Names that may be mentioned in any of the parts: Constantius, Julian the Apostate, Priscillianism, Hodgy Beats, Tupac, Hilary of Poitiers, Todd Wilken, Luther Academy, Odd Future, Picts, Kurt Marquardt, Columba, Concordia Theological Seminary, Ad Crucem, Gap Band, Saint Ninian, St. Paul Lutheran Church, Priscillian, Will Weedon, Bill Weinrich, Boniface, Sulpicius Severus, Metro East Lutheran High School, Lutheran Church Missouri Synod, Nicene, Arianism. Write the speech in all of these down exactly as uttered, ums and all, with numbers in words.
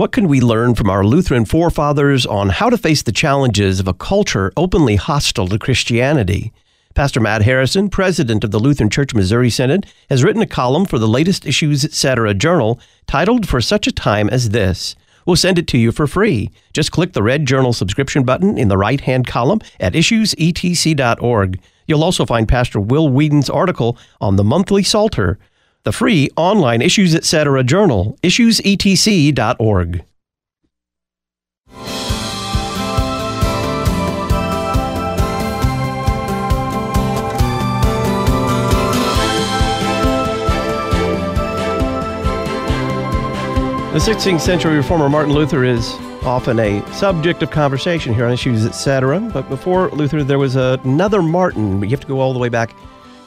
What can we learn from our Lutheran forefathers on how to face the challenges of a culture openly hostile to Christianity? Pastor Matt Harrison, president of the Lutheran Church Missouri Synod, has written a column for the latest Issues et cetera journal titled For Such a Time as This. We'll send it to you for free. Just click the red journal subscription button in the right-hand column at issues e t c dot org. You'll also find Pastor Will Weedon's article on the monthly Psalter, the free online Issues et cetera journal, issues e t c dot org. The sixteenth century reformer Martin Luther is often a subject of conversation here on Issues, et cetera. But before Luther, there was another Martin. You have to go all the way back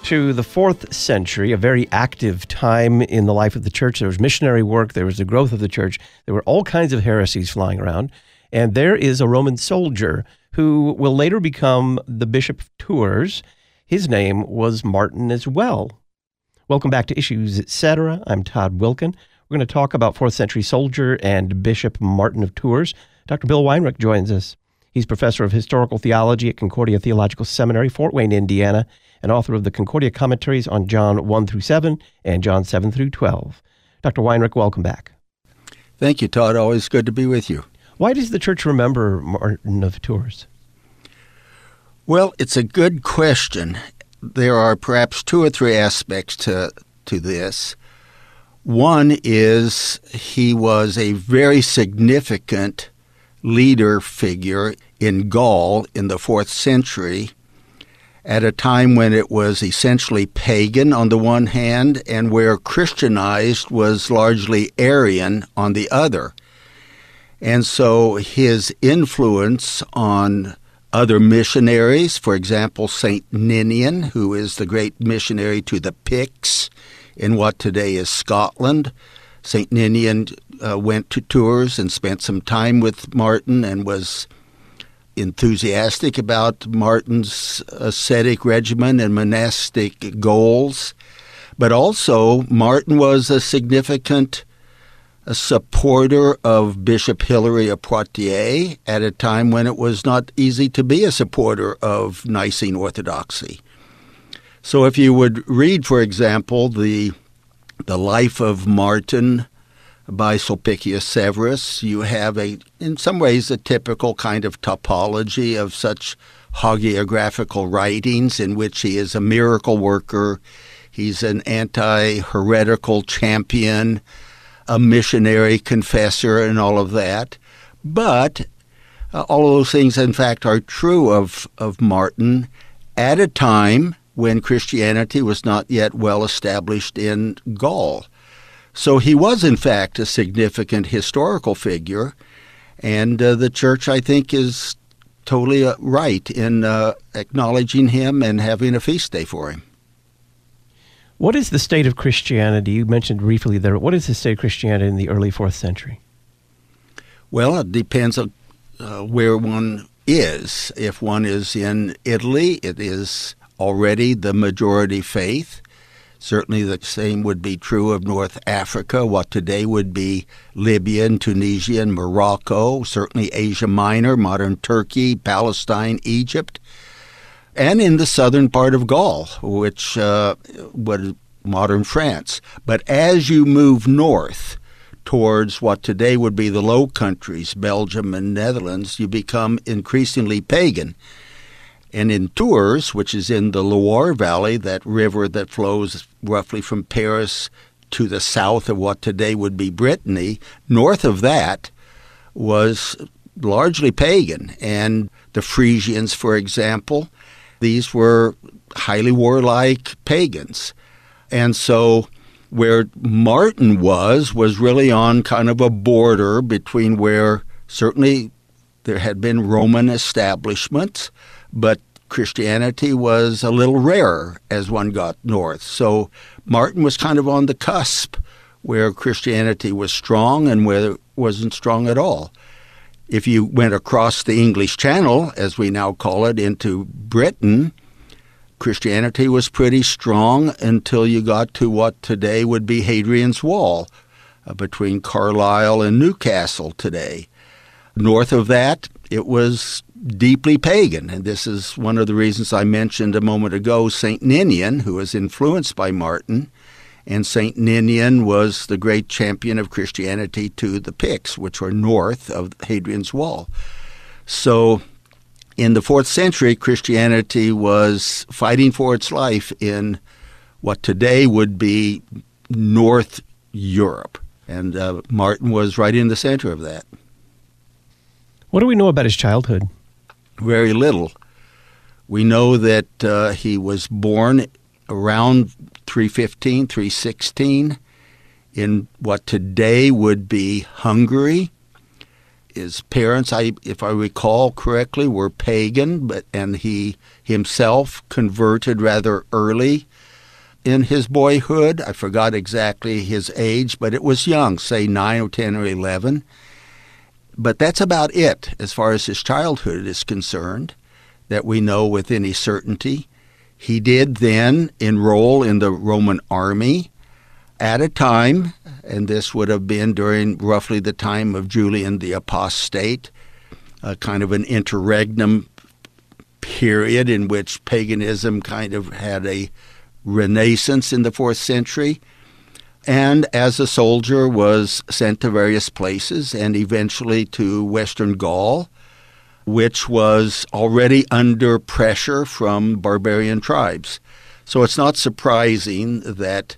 to the fourth century, a very active time in the life of the church. There was missionary work. There was the growth of the church. There were all kinds of heresies flying around. And there is a Roman soldier who will later become the Bishop of Tours. His name was Martin as well. Welcome back to Issues, et cetera. I'm Todd Wilken. We're going to talk about fourth century soldier and Bishop Martin of Tours. Doctor Bill Weinrich joins us. He's professor of historical theology at Concordia Theological Seminary, Fort Wayne, Indiana, and author of the Concordia Commentaries on John one through seven and John seven through twelve. Doctor Weinrich, welcome back. Thank you, Todd. Always good to be with you. Why does the church remember Martin of Tours? Well, it's a good question. There are perhaps two or three aspects to, to this. One is he was a very significant leader figure in Gaul in the fourth century at a time when it was essentially pagan on the one hand and where Christianized was largely Arian on the other. And so his influence on other missionaries, for example, Saint Ninian, who is the great missionary to the Picts, in what today is Scotland. Saint Ninian uh, went to Tours and spent some time with Martin and was enthusiastic about Martin's ascetic regimen and monastic goals. But also, Martin was a significant supporter of Bishop Hilary of Poitiers at a time when it was not easy to be a supporter of Nicene Orthodoxy. So if you would read, for example, the the life of Martin by Sulpicius Severus, you have, a, in some ways, a typical kind of topology of such hagiographical writings in which he is a miracle worker, he's an anti-heretical champion, a missionary confessor, and all of that. But uh, all of those things, in fact, are true of, of Martin at a time when Christianity was not yet well established in Gaul. So he was, in fact, a significant historical figure, and uh, the church, I think, is totally uh, right in uh, acknowledging him and having a feast day for him. What is the state of Christianity? You mentioned briefly there. What is the state of Christianity in the early fourth century? Well, it depends on uh, where one is. If one is in Italy, it is already the majority faith. Certainly the same would be true of North Africa, what today would be Libya and Tunisia and Morocco, certainly Asia Minor, modern Turkey, Palestine, Egypt, and in the southern part of Gaul, which uh, was modern France. But as you move north towards what today would be the Low Countries, Belgium and Netherlands, you become increasingly pagan. And in Tours, which is in the Loire Valley, that river that flows roughly from Paris to the south of what today would be Brittany, north of that was largely pagan. And the Frisians, for example, these were highly warlike pagans. And so where Martin was, was really on kind of a border between where certainly there had been Roman establishments, but Christianity was a little rarer as one got north. So Martin was kind of on the cusp where Christianity was strong and where it wasn't strong at all. If you went across the English Channel, as we now call it, into Britain, Christianity was pretty strong until you got to what today would be Hadrian's Wall, uh, between Carlisle and Newcastle today. North of that, it was deeply pagan, and this is one of the reasons I mentioned a moment ago Saint Ninian, who was influenced by Martin, and Saint Ninian was the great champion of Christianity to the Picts, which were north of Hadrian's Wall. So in the fourth century, Christianity was fighting for its life in what today would be North Europe, and uh, Martin was right in the center of that. What do we know about his childhood? Very little. We know that uh, he was born around three fifteen, three sixteen in what today would be Hungary. His parents, I, if I recall correctly, were pagan, but and he himself converted rather early in his boyhood. I forgot exactly his age, but it was young, say nine or ten or eleven. But that's about it as far as his childhood is concerned that we know with any certainty. He did then enroll in the Roman army at a time, and this would have been during roughly the time of Julian the Apostate, a kind of an interregnum period in which paganism kind of had a renaissance in the fourth century, and as a soldier was sent to various places and eventually to Western Gaul, which was already under pressure from barbarian tribes. So it's not surprising that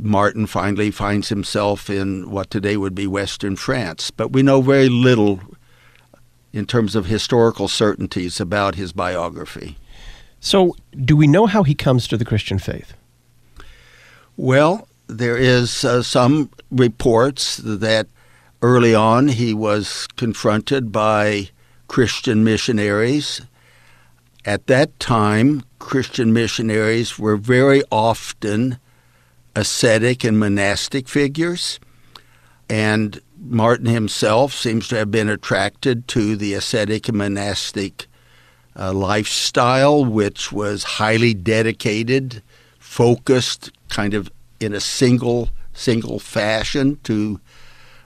Martin finally finds himself in what today would be Western France, but we know very little in terms of historical certainties about his biography. So do we know how he comes to the Christian faith? Well, there is uh, some reports that early on he was confronted by Christian missionaries. At that time, Christian missionaries were very often ascetic and monastic figures, and Martin himself seems to have been attracted to the ascetic and monastic uh, lifestyle, which was highly dedicated, focused, kind of in a single single fashion to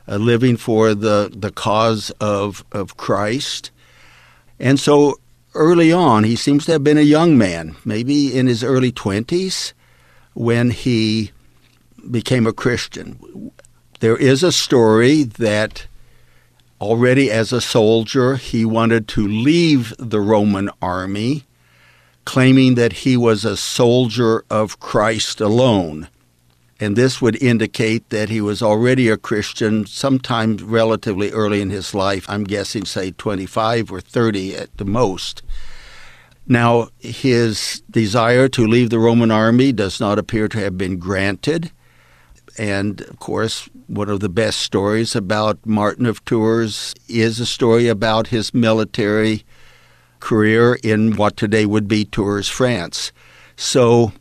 uh, living for the, the cause of, of Christ. And so early on, he seems to have been a young man, maybe in his early twenties, when he became a Christian. There is a story that already as a soldier, he wanted to leave the Roman army, claiming that he was a soldier of Christ alone. And this would indicate that he was already a Christian sometime relatively early in his life, I'm guessing, say, twenty-five or thirty at the most. Now, his desire to leave the Roman army does not appear to have been granted. And, of course, one of the best stories about Martin of Tours is a story about his military career in what today would be Tours, France. So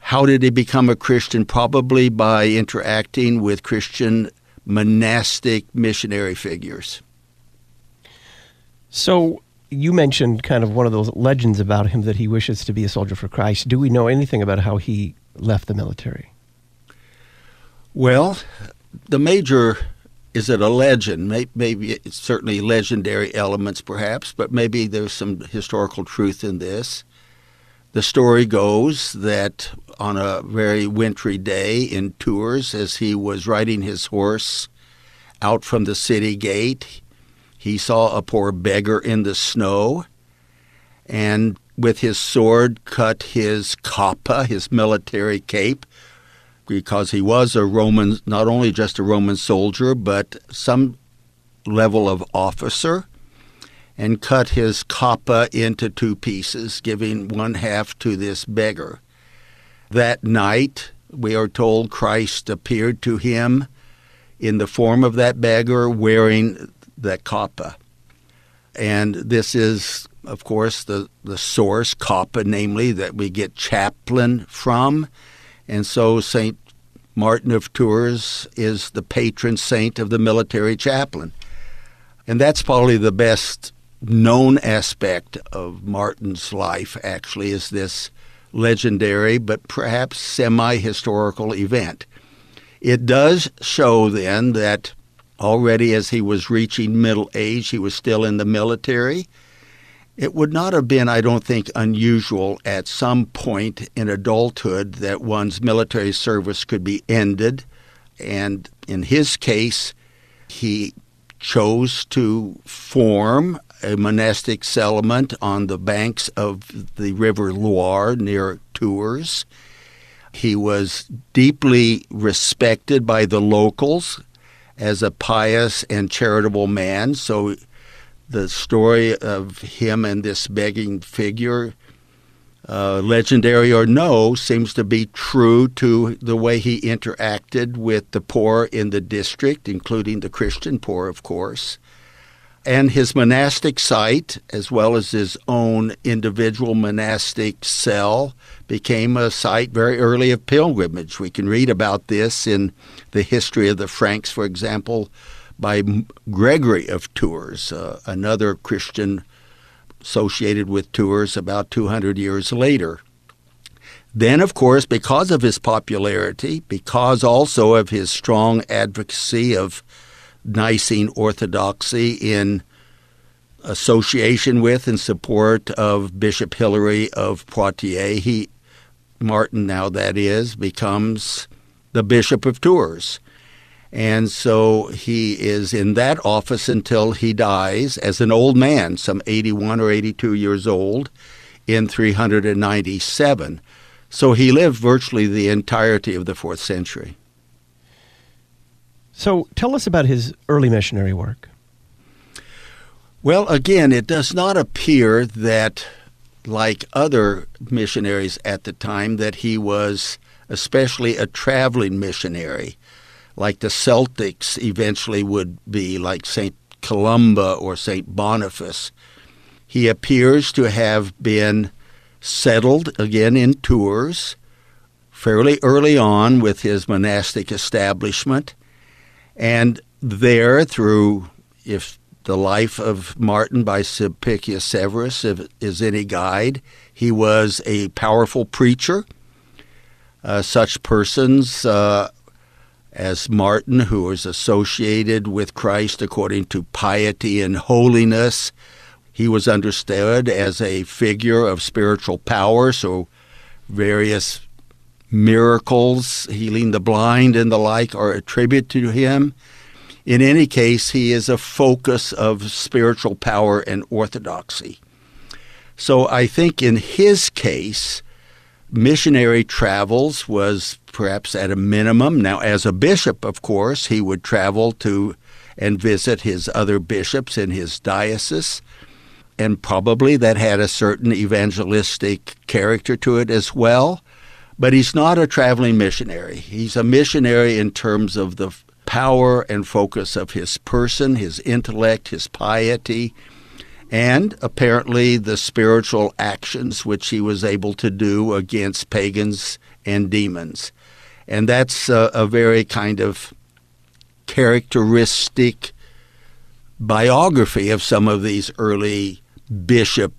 how did he become a Christian? Probably by interacting with Christian monastic missionary figures. So you mentioned kind of one of those legends about him that he wishes to be a soldier for Christ. Do we know anything about how he left the military? Well, the major, is it a legend? Maybe it's certainly legendary elements perhaps, but maybe there's some historical truth in this. The story goes that on a very wintry day in Tours, as he was riding his horse out from the city gate, he saw a poor beggar in the snow, and with his sword cut his capa, his military cape, because he was a Roman, not only just a Roman soldier, but some level of officer, and cut his capa into two pieces, giving one half to this beggar. That night, we are told Christ appeared to him in the form of that beggar wearing the capa. And this is, of course, the, the source, capa, namely, that we get chaplain from. And so Saint Martin of Tours is the patron saint of the military chaplain. And that's probably the best known aspect of Martin's life, actually, is this legendary but perhaps semi-historical event. It does show then that already as he was reaching middle age, he was still in the military. It would not have been, I don't think, unusual at some point in adulthood that one's military service could be ended. And in his case, he chose to form a monastic settlement on the banks of the River Loire near Tours. He was deeply respected by the locals as a pious and charitable man, so the story of him and this begging figure, uh, legendary or no, seems to be true to the way he interacted with the poor in the district, including the Christian poor, of course. And his monastic site, as well as his own individual monastic cell, became a site very early of pilgrimage. We can read about this in the history of the Franks, for example, by Gregory of Tours, uh, another Christian associated with Tours about two hundred years later. Then, of course, because of his popularity, because also of his strong advocacy of Nicene Orthodoxy in association with and support of Bishop Hilary of Poitiers, he, Martin now that is, becomes the Bishop of Tours. And so he is in that office until he dies as an old man, some eighty-one or eighty-two years old, in three hundred ninety-seven. So he lived virtually the entirety of the fourth century. So tell us about his early missionary work. Well, again, it does not appear that, like other missionaries at the time, that he was especially a traveling missionary, like the Celtics eventually would be, like Saint Columba or Saint Boniface. He appears to have been settled, again, in Tours fairly early on with his monastic establishment. And there, through, if the life of Martin by Sulpicius Severus is any guide, he was a powerful preacher. Uh, such persons... Uh, as Martin, who was associated with Christ according to piety and holiness. He was understood as a figure of spiritual power, so various miracles, healing the blind and the like, are attributed to him. In any case, he is a focus of spiritual power and orthodoxy. So I think in his case, missionary travels was perhaps at a minimum. Now, as a bishop, of course, he would travel to and visit his other bishops in his diocese, and probably that had a certain evangelistic character to it as well. But he's not a traveling missionary. He's a missionary in terms of the power and focus of his person, his intellect, his piety, and apparently the spiritual actions which he was able to do against pagans and demons. And that's a, a very kind of characteristic biography of some of these early bishop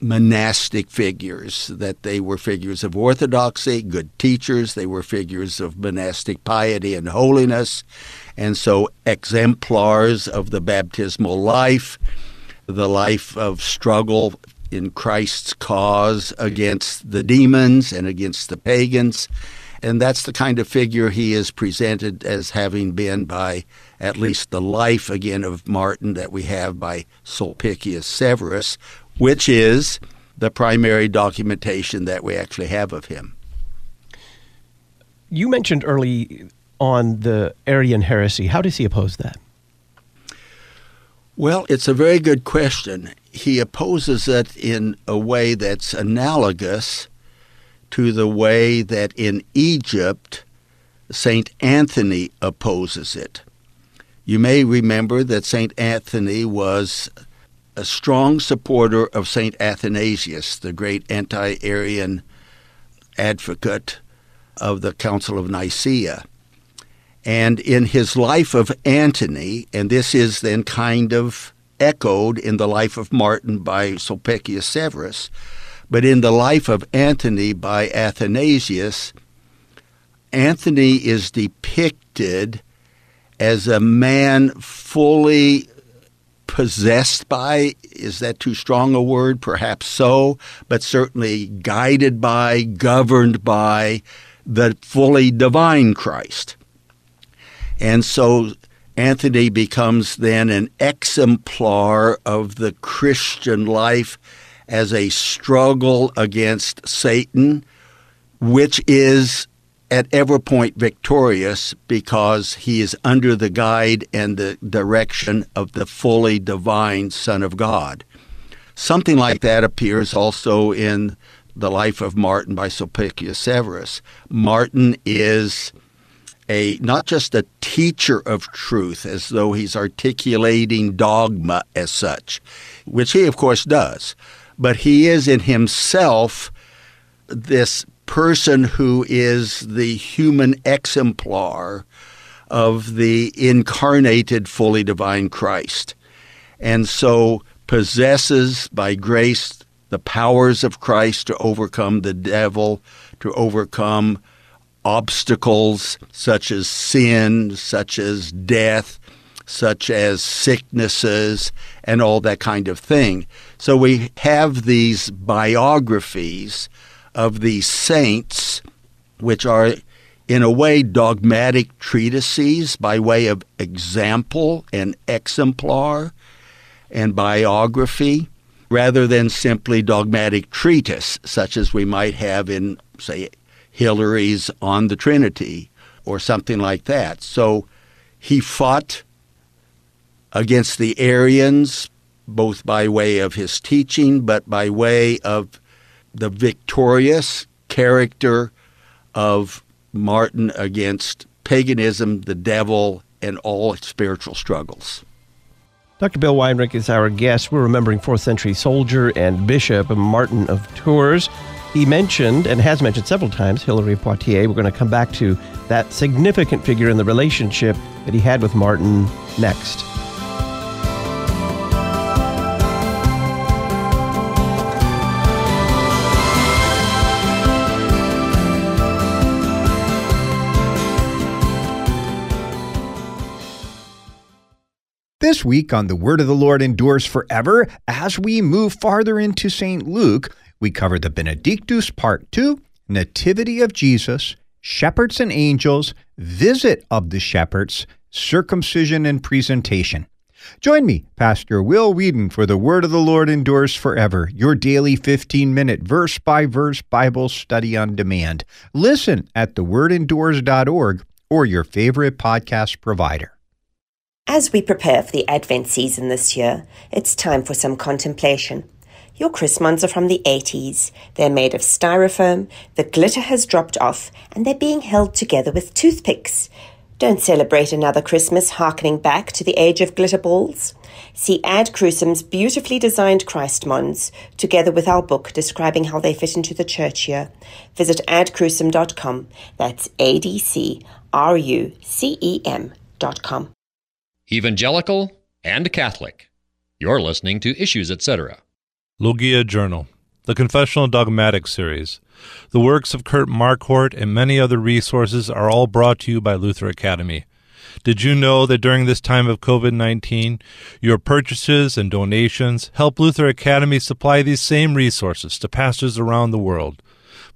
monastic figures, that they were figures of orthodoxy, good teachers, they were figures of monastic piety and holiness, and so exemplars of the baptismal life, the life of struggle in Christ's cause against the demons and against the pagans. And that's the kind of figure he is presented as having been by at least the life, again, of Martin that we have by Sulpicius Severus, which is the primary documentation that we actually have of him. You mentioned early on the Arian heresy. How does he oppose that? Well, it's a very good question. He opposes it in a way that's analogous to the way that in Egypt, Saint Anthony opposes it. You may remember that Saint Anthony was a strong supporter of Saint Athanasius, the great anti-Arian advocate of the Council of Nicaea. And in his life of Antony, and this is then kind of echoed in the life of Martin by Sulpicius Severus, but in the life of Antony by Athanasius, Anthony is depicted as a man fully possessed by, is that too strong a word? Perhaps so, but certainly guided by, governed by the fully divine Christ. And so Anthony becomes then an exemplar of the Christian life as a struggle against Satan, which is at every point victorious because he is under the guide and the direction of the fully divine Son of God. Something like that appears also in The Life of Martin by Sulpicius Severus. Martin is a not just a teacher of truth, as though he's articulating dogma as such, which he, of course, does, but he is in himself this person who is the human exemplar of the incarnated, fully divine Christ, and so possesses by grace the powers of Christ to overcome the devil, to overcome obstacles such as sin, such as death, such as sicknesses, and all that kind of thing. So we have these biographies of these saints, which are in a way dogmatic treatises by way of example and exemplar and biography, rather than simply dogmatic treatise, such as we might have in, say, Hilary's On the Trinity or something like that. So he fought against the Arians, both by way of his teaching, but by way of the victorious character of Martin against paganism, the devil, and all its spiritual struggles. Doctor Bill Weinrich is our guest. We're remembering fourth century soldier and bishop Martin of Tours. He mentioned, and has mentioned several times, Hilary of Poitiers. We're going to come back to that significant figure and the relationship that he had with Martin next. This week on The Word of the Lord Endures Forever, as we move farther into Saint Luke, we cover the Benedictus Part two, Nativity of Jesus, Shepherds and Angels, Visit of the Shepherds, Circumcision and Presentation. Join me, Pastor Will Weedon, for The Word of the Lord Endures Forever, your daily fifteen-minute verse-by-verse Bible study on demand. Listen at the word endures dot org or your favorite podcast provider. As we prepare for the Advent season this year, it's time for some contemplation. Your Christmas are from the eighties. They're made of styrofoam, the glitter has dropped off, and they're being held together with toothpicks. Don't celebrate another Christmas hearkening back to the age of glitter balls. See Ad Crucem's beautifully designed Christ Mons, together with our book describing how they fit into the church year. Visit ad crucem dot com. That's A D C R U C E M dot com. Evangelical and Catholic. You're listening to Issues, et cetera. Lugia Journal, the Confessional Dogmatic Series. The works of Kurt Marquardt and many other resources are all brought to you by Luther Academy. Did you know that during this time of covid nineteen, your purchases and donations help Luther Academy supply these same resources to pastors around the world?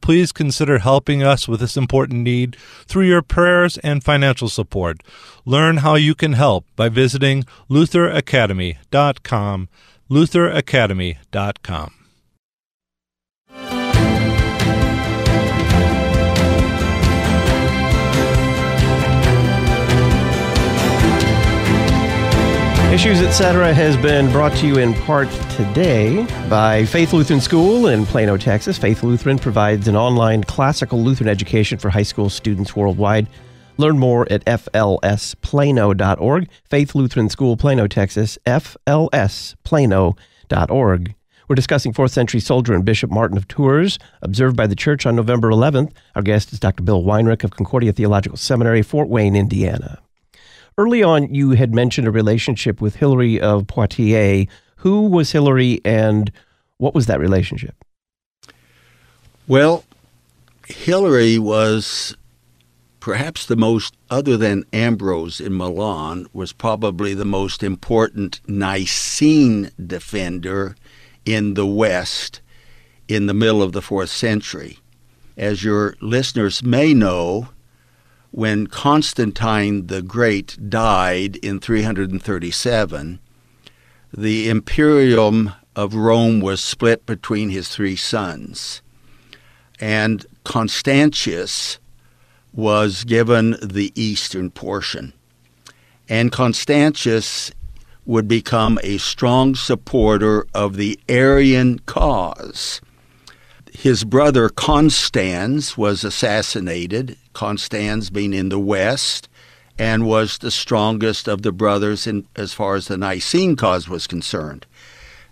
Please consider helping us with this important need through your prayers and financial support. Learn how you can help by visiting luther academy dot com, luther academy dot com. Issues, et cetera has been brought to you in part today by Faith Lutheran School in Plano, Texas. Faith Lutheran provides an online classical Lutheran education for high school students worldwide. Learn more at f l s plano dot org. Faith Lutheran School, Plano, Texas, f l s plano dot org. We're discussing fourth century soldier and Bishop Martin of Tours, observed by the Church on November eleventh. Our guest is Doctor Bill Weinrich of Concordia Theological Seminary, Fort Wayne, Indiana. Early on, you had mentioned a relationship with Hilary of Poitiers. Who was Hilary, and what was that relationship? Well, Hilary was Perhaps the most, other than Ambrose in Milan, was probably the most important Nicene defender in the West in the middle of the fourth century. As your listeners may know, when Constantine the Great died in three hundred thirty-seven, the Imperium of Rome was split between his three sons, and Constantius was given the eastern portion. And Constantius would become a strong supporter of the Arian cause. His brother Constans was assassinated, Constans being in the West, and was the strongest of the brothers in, as far as the Nicene cause was concerned.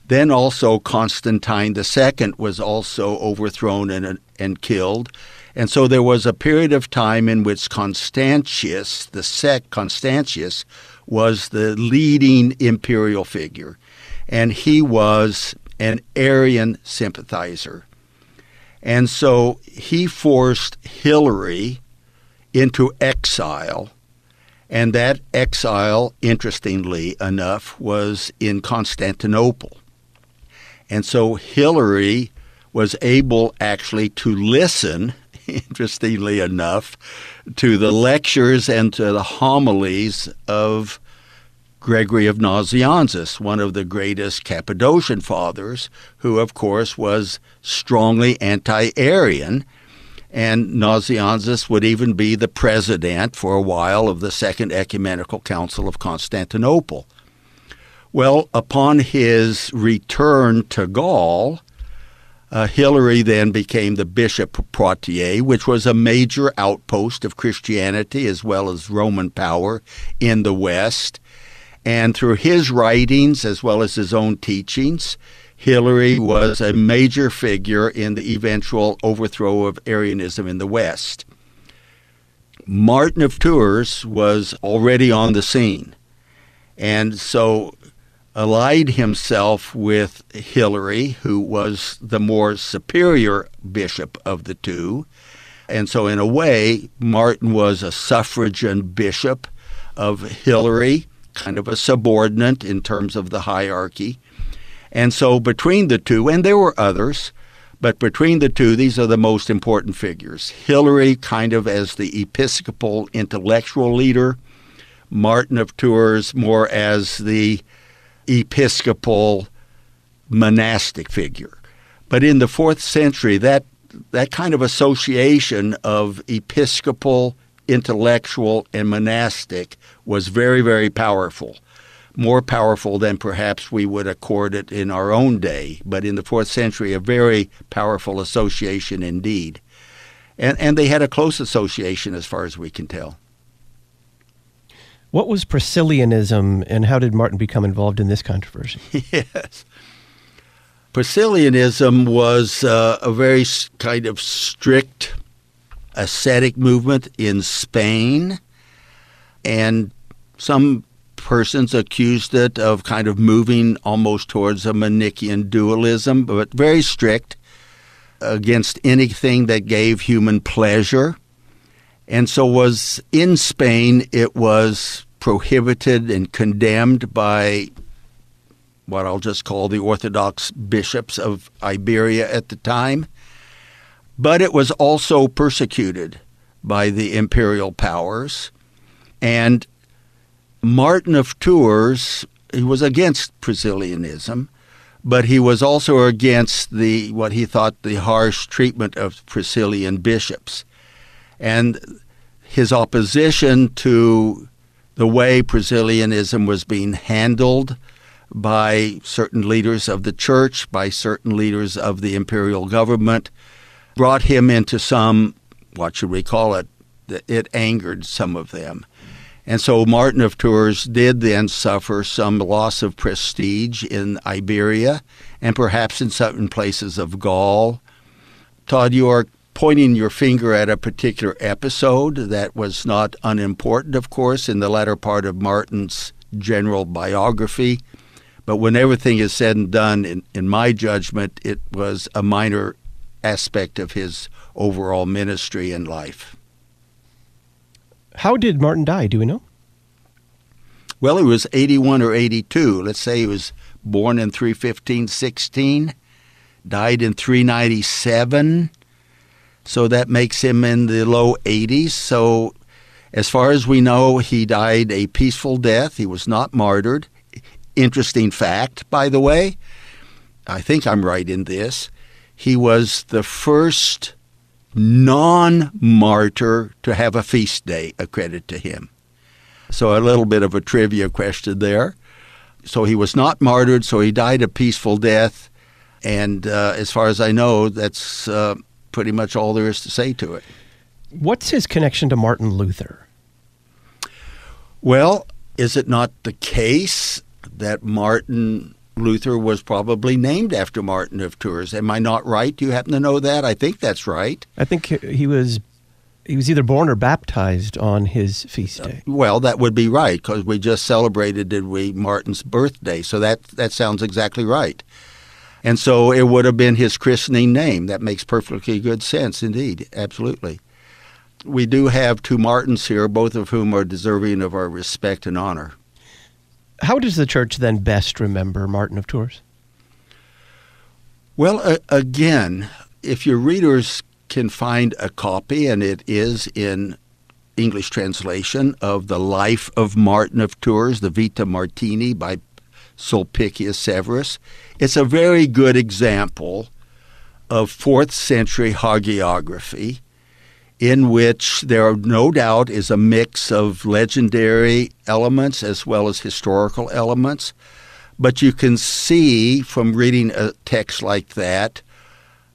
Then also Constantine the Second was also overthrown and, and killed. And so there was a period of time in which Constantius, the sec, Constantius was the leading imperial figure, and he was an Arian sympathizer. And so he forced Hilary into exile, and that exile, interestingly enough, was in Constantinople. And so Hilary was able actually to listen, interestingly enough, to the lectures and to the homilies of Gregory of Nazianzus, one of the greatest Cappadocian fathers, who, of course, was strongly anti-Arian. And Nazianzus would even be the president for a while of the Second Ecumenical Council of Constantinople. Well, upon his return to Gaul, Uh, Hilary then became the Bishop of Poitiers, which was a major outpost of Christianity as well as Roman power in the West. And through his writings as well as his own teachings, Hilary was a major figure in the eventual overthrow of Arianism in the West. Martin of Tours was already on the scene, and so allied himself with Hilary, who was the more superior bishop of the two. And so in a way, Martin was a suffragan bishop of Hilary, kind of a subordinate in terms of the hierarchy. And so between the two, and there were others, but between the two, these are the most important figures. Hilary kind of as the episcopal intellectual leader, Martin of Tours more as the episcopal monastic figure. But in the fourth century, that that kind of association of episcopal, intellectual, and monastic was very, very powerful, more powerful than perhaps we would accord it in our own day. But in the fourth century, a very powerful association indeed. And, and they had a close association as far as we can tell. What was Priscillianism, and how did Martin become involved in this controversy? Yes. Priscillianism was uh, a very kind of strict ascetic movement in Spain, and some persons accused it of kind of moving almost towards a Manichaean dualism, but very strict against anything that gave human pleasure. And so was in Spain, it was prohibited and condemned by what I'll just call the Orthodox bishops of Iberia at the time. But it was also persecuted by the imperial powers. And Martin of Tours, he was against Priscillianism, but he was also against the what he thought the harsh treatment of Priscillian bishops. And his opposition to the way Priscillianism was being handled by certain leaders of the church, by certain leaders of the imperial government, brought him into some, what should we call it, it angered some of them. And so Martin of Tours did then suffer some loss of prestige in Iberia and perhaps in certain places of Gaul. Todd, you are pointing your finger at a particular episode that was not unimportant, of course, in the latter part of Martin's general biography. But when everything is said and done, in, in my judgment, it was a minor aspect of his overall ministry and life. How did Martin die? Do we know? Well, he was eighty-one or eighty-two. Let's say he was born in three fifteen sixteen, died in three ninety-seven, so that makes him in the low eighties. So as far as we know, he died a peaceful death. He was not martyred. Interesting fact, by the way. I think I'm right in this. He was the first non-martyr to have a feast day, a credit to him. So a little bit of a trivia question there. So he was not martyred, so he died a peaceful death. And uh, as far as I know, that's uh, pretty much all there is to say to it. What's his connection to Martin Luther? Well, is it not the case that Martin Luther was probably named after Martin of Tours? Am I not right? Do you happen to know that? I think that's right. I think he was... He was either born or baptized on his feast day. Uh, well, that would be right, because we just celebrated, did we, Martin's birthday. So that, that sounds exactly right. And so it would have been his christening name. That makes perfectly good sense indeed. Absolutely. We do have two Martins here, both of whom are deserving of our respect and honor. How does the church then best remember Martin of Tours? Well, uh, again, if your readers can find a copy, and it is in English translation, of The Life of Martin of Tours, the Vita Martini by Sulpicius Severus. It's a very good example of fourth century hagiography, in which there no doubt is a mix of legendary elements as well as historical elements. But you can see from reading a text like that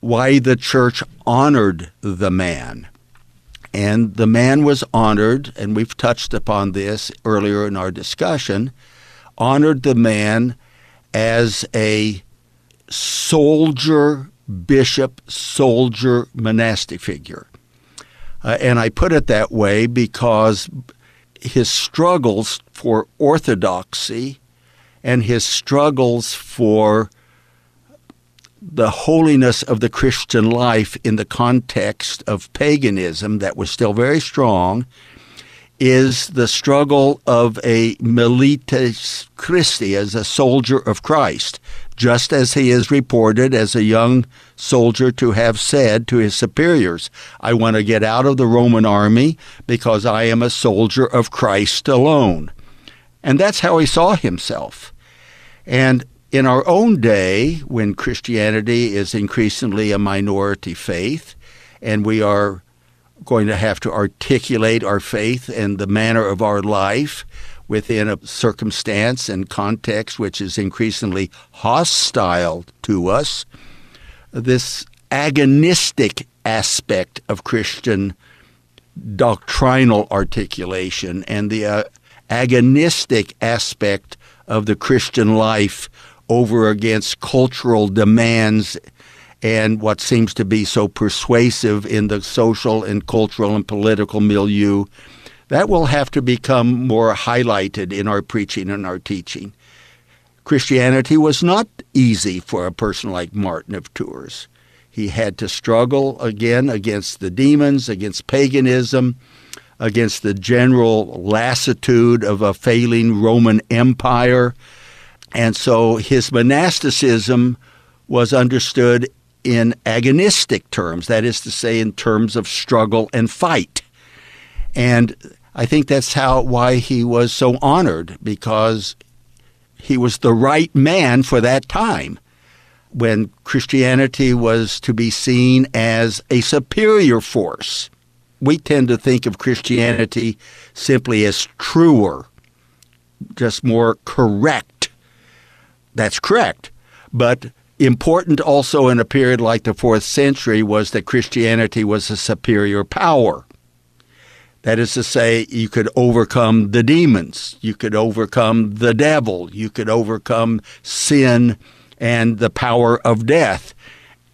why the church honored the man. And the man was honored, and we've touched upon this earlier in our discussion, honored the man as a soldier bishop, soldier monastic figure. Uh, and I put it that way because his struggles for orthodoxy and his struggles for the holiness of the Christian life in the context of paganism that was still very strong is the struggle of a milites Christi, as a soldier of Christ, just as he is reported as a young soldier to have said to his superiors, "I want to get out of the Roman army because I am a soldier of Christ alone." And that's how he saw himself. And in our own day, when Christianity is increasingly a minority faith, and we are going to have to articulate our faith and the manner of our life within a circumstance and context which is increasingly hostile to us, this agonistic aspect of Christian doctrinal articulation and the uh, agonistic aspect of the Christian life over against cultural demands and what seems to be so persuasive in the social and cultural and political milieu, that will have to become more highlighted in our preaching and our teaching. Christianity was not easy for a person like Martin of Tours. He had to struggle, again, against the demons, against paganism, against the general lassitude of a failing Roman Empire. And so his monasticism was understood in agonistic terms, that is to say, in terms of struggle and fight. And I think that's how why he was so honored, because he was the right man for that time, when Christianity was to be seen as a superior force. We tend to think of Christianity simply as truer, just more correct. That's correct, but important also in a period like the fourth century was that Christianity was a superior power. That is to say, you could overcome the demons, you could overcome the devil, you could overcome sin and the power of death.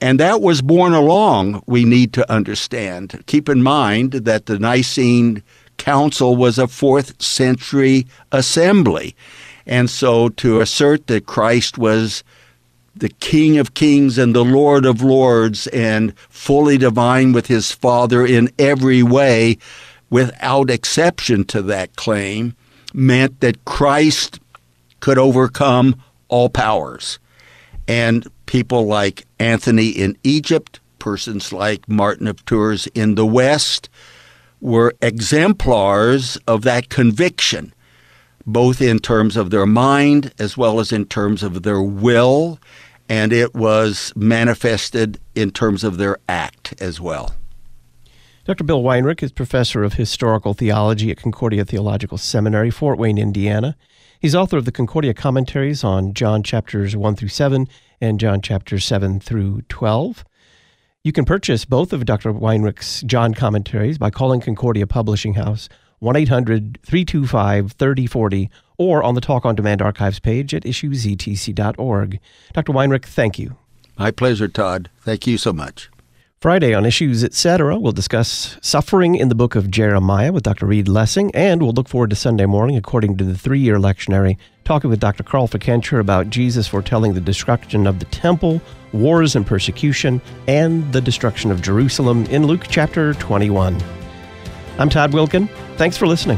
And that was borne along, we need to understand. Keep in mind that the Nicene Council was a fourth century assembly. And so to assert that Christ was the King of Kings and the Lord of Lords and fully divine with his Father in every way without exception to that claim, meant that Christ could overcome all powers. And people like Anthony in Egypt, persons like Martin of Tours in the West, were exemplars of that conviction, both in terms of their mind as well as in terms of their will, and it was manifested in terms of their act as well. Doctor Bill Weinrich is professor of historical theology at Concordia Theological Seminary, Fort Wayne, Indiana. He's author of the Concordia Commentaries on John chapters one through seven and John chapters seven through twelve. You can purchase both of Doctor Weinrich's John commentaries by calling Concordia Publishing House, one eight hundred, three two five, three oh four oh, or on the Talk on Demand archives page at issues e t c dot org. Doctor Weinrich, thank you. My pleasure, Todd. Thank you so much. Friday on Issues Etc., we'll discuss suffering in the book of Jeremiah with Doctor Reed Lessing, and we'll look forward to Sunday morning, according to the three-year lectionary, talking with Doctor Carl Fickenscher about Jesus foretelling the destruction of the temple, wars and persecution, and the destruction of Jerusalem in Luke chapter twenty-one. I'm Todd Wilken. Thanks for listening.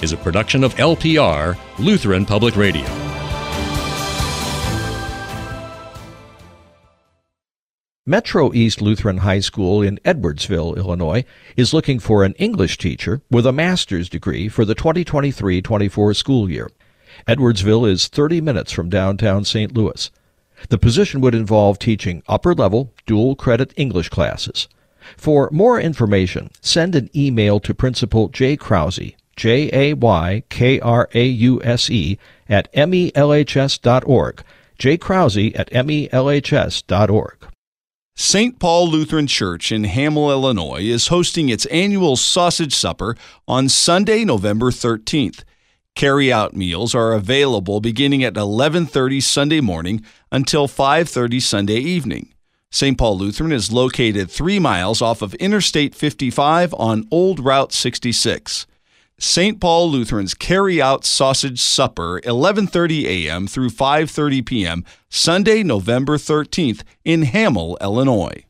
is a production of L P R, Lutheran Public Radio. Metro East Lutheran High School in Edwardsville, Illinois, is looking for an English teacher with a master's degree for the twenty twenty-three twenty-four school year. Edwardsville is thirty minutes from downtown Saint Louis. The position would involve teaching upper-level, dual-credit English classes. For more information, send an email to Principal Jay Krause, J A Y K R A U S E, at melhs dot org, jkrause at melhs dot org. Saint Paul Lutheran Church in Hamel, Illinois, is hosting its annual Sausage Supper on Sunday, November thirteenth. Carry-out meals are available beginning at eleven thirty Sunday morning until five thirty Sunday evening. Saint Paul Lutheran is located three miles off of Interstate fifty-five on Old Route sixty-six. Saint Paul Lutheran's Carry-Out Sausage Supper, eleven thirty a m through five thirty p m, Sunday, November thirteenth, in Hamel, Illinois.